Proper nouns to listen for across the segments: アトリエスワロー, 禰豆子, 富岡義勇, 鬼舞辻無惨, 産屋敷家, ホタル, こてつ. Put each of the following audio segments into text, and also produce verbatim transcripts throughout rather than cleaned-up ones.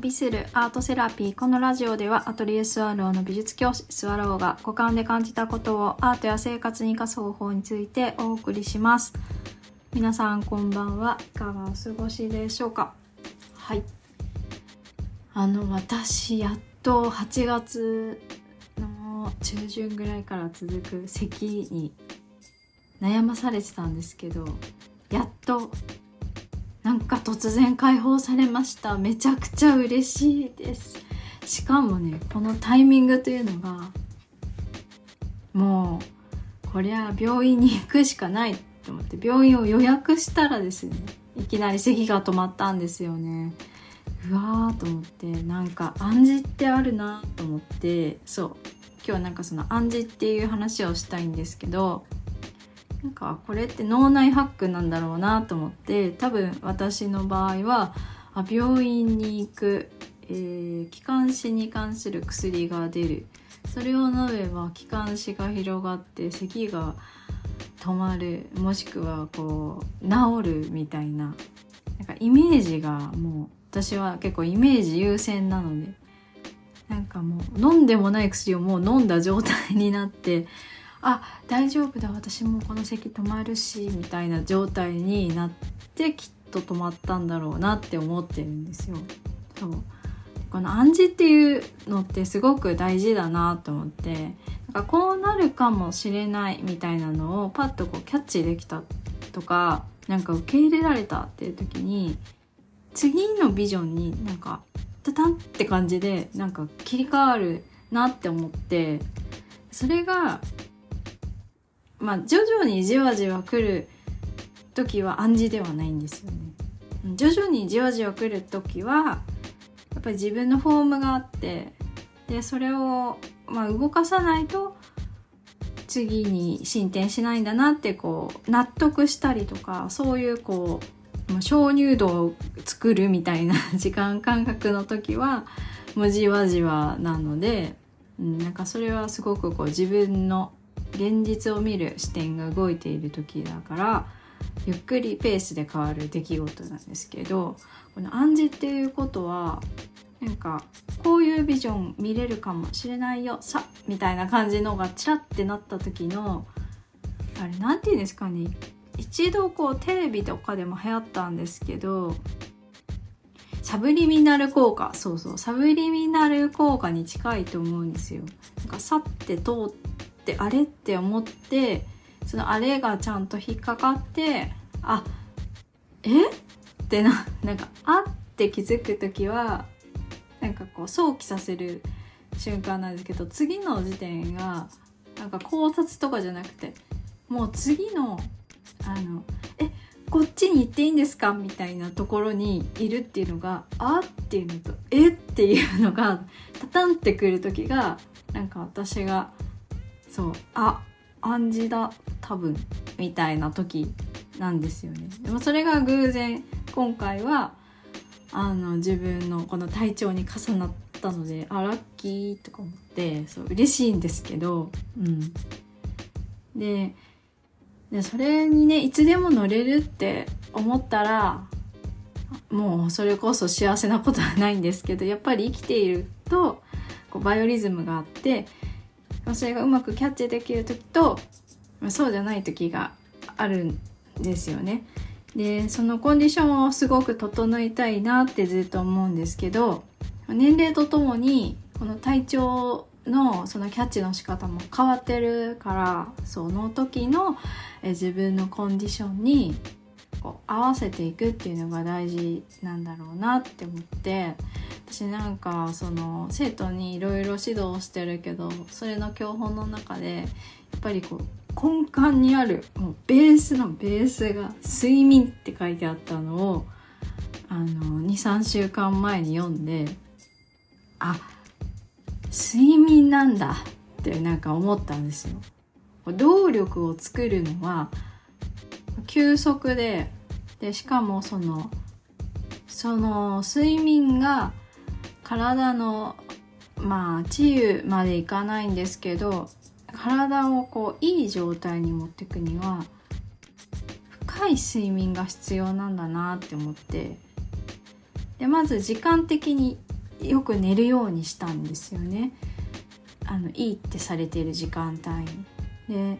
旅するアートセラピー。このラジオではアトリエスワローの美術教師スワローが五感で感じたことをアートや生活に生かす方法についてお送りします。皆さんこんばんは。いかがお過ごしでしょうか。はい。あの私やっとはちがつの中旬ぐらいから続く咳に悩まされてたんですけど、やっとなんか突然解放されました。めちゃくちゃ嬉しいです。しかもね、このタイミングというのがもうこりゃ病院に行くしかないと思って、病院を予約したらですね、いきなり咳が止まったんですよね。うわーと思って、なんか暗示ってあるなと思って、そう今日なんかその暗示っていう話をしたいんですけど、なんかこれって脳内ハックなんだろうなと思って、多分私の場合はあ病院に行く、えー、気管支に関する薬が出る、それを飲めば気管支が広がって咳が止まる、もしくはこう治るみたいな、なんかイメージがもう私は結構イメージ優先なので、なんかもう飲んでもない薬をもう飲んだ状態になって、あ、大丈夫だ、私もこの咳止まるしみたいな状態になって、きっと止まったんだろうなって思ってるんですよ。そうこの暗示っていうのってすごく大事だなと思って、なんかこうなるかもしれないみたいなのをパッとこうキャッチできたとか、なんか受け入れられたっていう時に、次のビジョンになんかタタンって感じでなんか切り替わるなって思って、それがまあ、徐々にじわじわ来る時は暗示ではないんですよね。徐々にじわじわ来る時はやっぱり自分のフォームがあって、でそれをまあ動かさないと次に進展しないんだなってこう納得したりとか、そういうこう鍾乳洞を作るみたいな時間感覚の時はもうじわじわなので、なんかそれはすごくこう自分の現実を見る視点が動いている時だから、ゆっくりペースで変わる出来事なんですけど、この暗示っていうことはなんかこういうビジョン見れるかもしれないよさみたいな感じのがチラってなった時のあれ、なんていうんですかね、一度こうテレビとかでも流行ったんですけど、サブリミナル効果、そうそうサブリミナル効果に近いと思うんですよ。なんかさって通ってあれって思って、そのあれがちゃんと引っかかって、あえってな、なんかあって気づくときはなんかこう想起させる瞬間なんですけど、次の時点がなんか考察とかじゃなくて、もう次のあのえこっちに行っていいんですかみたいなところにいるっていうのが、あっていうのとえっていうのがタタンってくるときが、なんか私がそうあ暗示だ多分みたいな時なんですよね。でもそれが偶然今回はあの自分のこの体調に重なったので、あラッキーとか思って、そう嬉しいんですけど、うん、で, でそれにね、いつでも乗れるって思ったらもうそれこそ幸せなことはないんですけど、やっぱり生きているとこうバイオリズムがあって、それがうまくキャッチできる時とそうじゃない時があるんですよね。でそのコンディションをすごく整えたいなってずっと思うんですけど、年齢とともにこの体調のそのキャッチの仕方も変わってるから、その時の自分のコンディションにこう合わせていくっていうのが大事なんだろうなって思って、私なんかその生徒にいろいろ指導してるけど、それの教本の中でやっぱりこう根幹にあるもうベースのベースが睡眠って書いてあったのをあの に,さん 週間前に読んで、あ睡眠なんだってなんか思ったんですよ。動力を作るのは休息で、でしかもそのその睡眠が体のまあ治癒までいかないんですけど、体をこういい状態に持っていくには深い睡眠が必要なんだなって思って、でまず時間的によく寝るようにしたんですよね。あのいいってされてる時間帯で、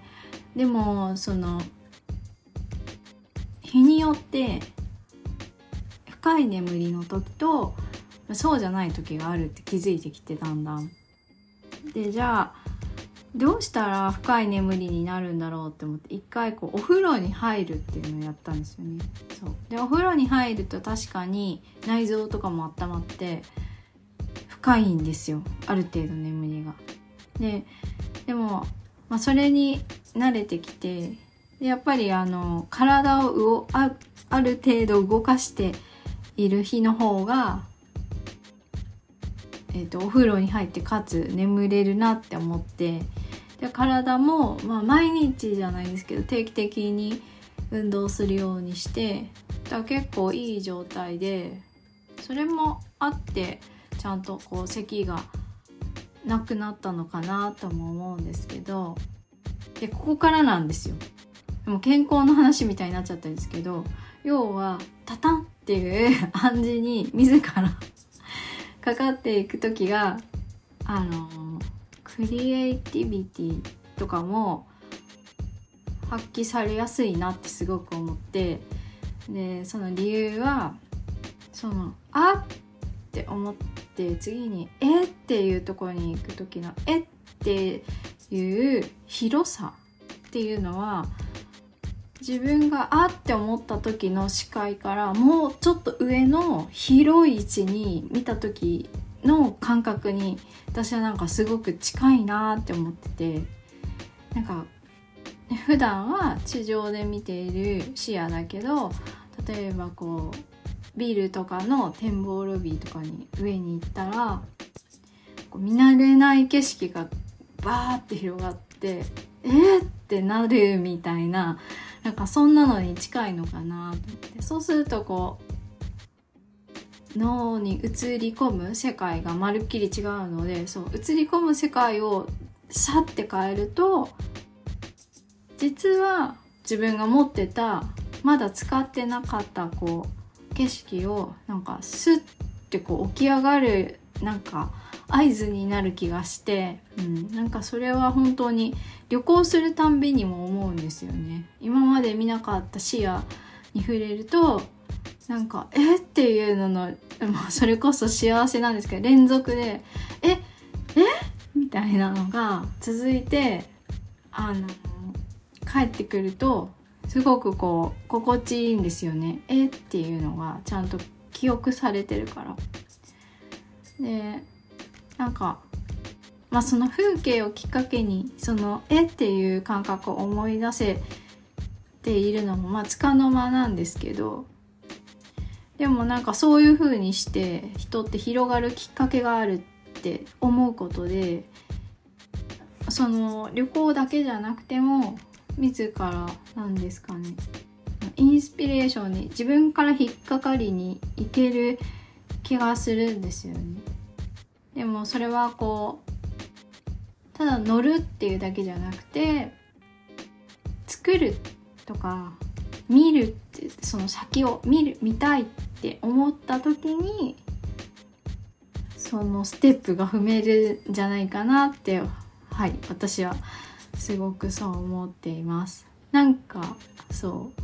でもその日によって深い眠りの時とそうじゃない時があるって気づいてきて、だんだんで、じゃあどうしたら深い眠りになるんだろうって思って、一回こうお風呂に入るっていうのをやったんですよね。そうで、お風呂に入ると確かに内臓とかも温まって深いんですよ、ある程度眠りが。で、でも、まあ、それに慣れてきて、でやっぱりあの体をうお あ, ある程度動かしている日の方が、えーと、お風呂に入ってかつ眠れるなって思って、で体も、まあ、毎日じゃないですけど定期的に運動するようにして、だ結構いい状態で、それもあってちゃんとこう咳がなくなったのかなとも思うんですけど、でここからなんですよ。でも健康の話みたいになっちゃったんですけど、要はタタンっていう暗示に自らかかっていく時が、あのクリエイティビティとかも発揮されやすいなってすごく思って、でその理由はそのあって思って次にえっていうところに行く時のえっていう広さっていうのは、自分があって思った時の視界からもうちょっと上の広い位置に見た時の感覚に私はなんかすごく近いなって思ってて、なんか普段は地上で見ている視野だけど、例えばこうビルとかの展望ロビーとかに上に行ったら、こう見慣れない景色がバーって広がってえーってなるみたいな、なんかそんなのに近いのかなと思って、そうするとこう脳に映り込む世界がまるっきり違うので、そう映り込む世界をさって変えると、実は自分が持ってたまだ使ってなかったこう景色をなんかスッてこう起き上がる、なんか合図になる気がして、うん、なんかそれは本当に旅行するたんびにも思うんですよね。今まで見なかった視野に触れると、なんかえっていうのの、まあ、それこそ幸せなんですけど、連続でええみたいなのが続いて、あの帰ってくるとすごくこう心地いいんですよね。えっていうのがちゃんと記憶されてるから。でなんか、まあ、その風景をきっかけにその絵っていう感覚を思い出せているのもまあつかの間なんですけど、でもなんかそういう風にして人って広がるきっかけがあるって思うことで、その旅行だけじゃなくても自らなんですかね、インスピレーションに自分から引っかかりにいける気がするんですよね。でもそれはこうただ乗るっていうだけじゃなくて、作るとか見るって、その先を見る見たいって思った時にそのステップが踏めるんじゃないかなって、はい私はすごくそう思っています。なんかそう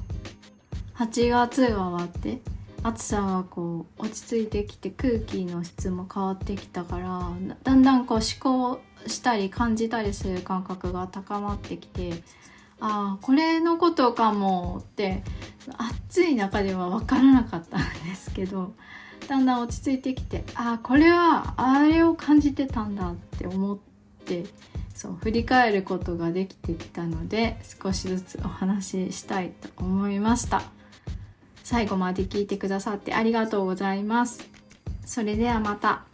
はちがつが終わって暑さがこう落ち着いてきて、空気の質も変わってきたから、だんだんこう思考したり感じたりする感覚が高まってきて、ああこれのことかもって暑い中では分からなかったんですけど、だんだん落ち着いてきて、ああこれはあれを感じてたんだって思って、そう振り返ることができてきたので、少しずつお話ししたいと思いました。最後まで聞いてくださってありがとうございます。それではまた。